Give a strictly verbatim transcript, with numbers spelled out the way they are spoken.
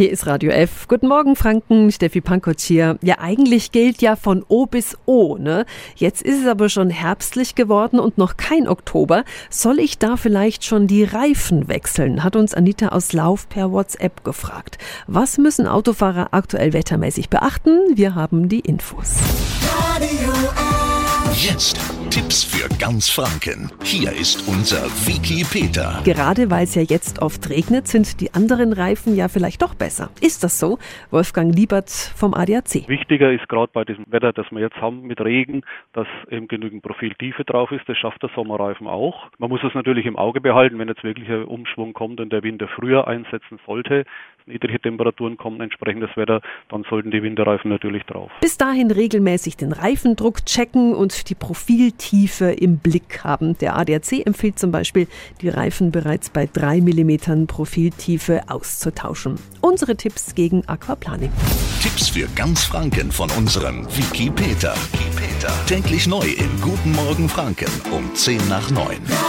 Hier ist Radio F. Guten Morgen, Franken. Steffi Pankotsch hier. Ja, eigentlich gilt ja von O bis O, ne? Jetzt ist es aber schon herbstlich geworden und noch kein Oktober. Soll ich da vielleicht schon die Reifen wechseln? Hat uns Anita aus Lauf per WhatsApp gefragt. Was müssen Autofahrer aktuell wettermäßig beachten? Wir haben die Infos. Radio F. Jetzt. Tipps für ganz Franken. Hier ist unser Wiki Peter. Gerade weil es ja jetzt oft regnet, sind die anderen Reifen ja vielleicht doch besser. Ist das so? Wolfgang Liebert vom A D A C. Wichtiger ist gerade bei diesem Wetter, das wir jetzt haben mit Regen, dass eben genügend Profiltiefe drauf ist. Das schafft der Sommerreifen auch. Man muss es natürlich im Auge behalten, wenn jetzt wirklich ein Umschwung kommt und der Winter früher einsetzen sollte, niedrige Temperaturen kommen, entsprechendes Wetter, dann sollten die Winterreifen natürlich drauf. Bis dahin regelmäßig den Reifendruck checken und die Profiltiefe Tiefe im Blick haben. Der A D A C empfiehlt zum Beispiel, die Reifen bereits bei drei Millimeter Profiltiefe auszutauschen. Unsere Tipps gegen Aquaplaning. Tipps für ganz Franken von unserem Wiki Peter. Täglich neu in Guten Morgen Franken um zehn nach neun.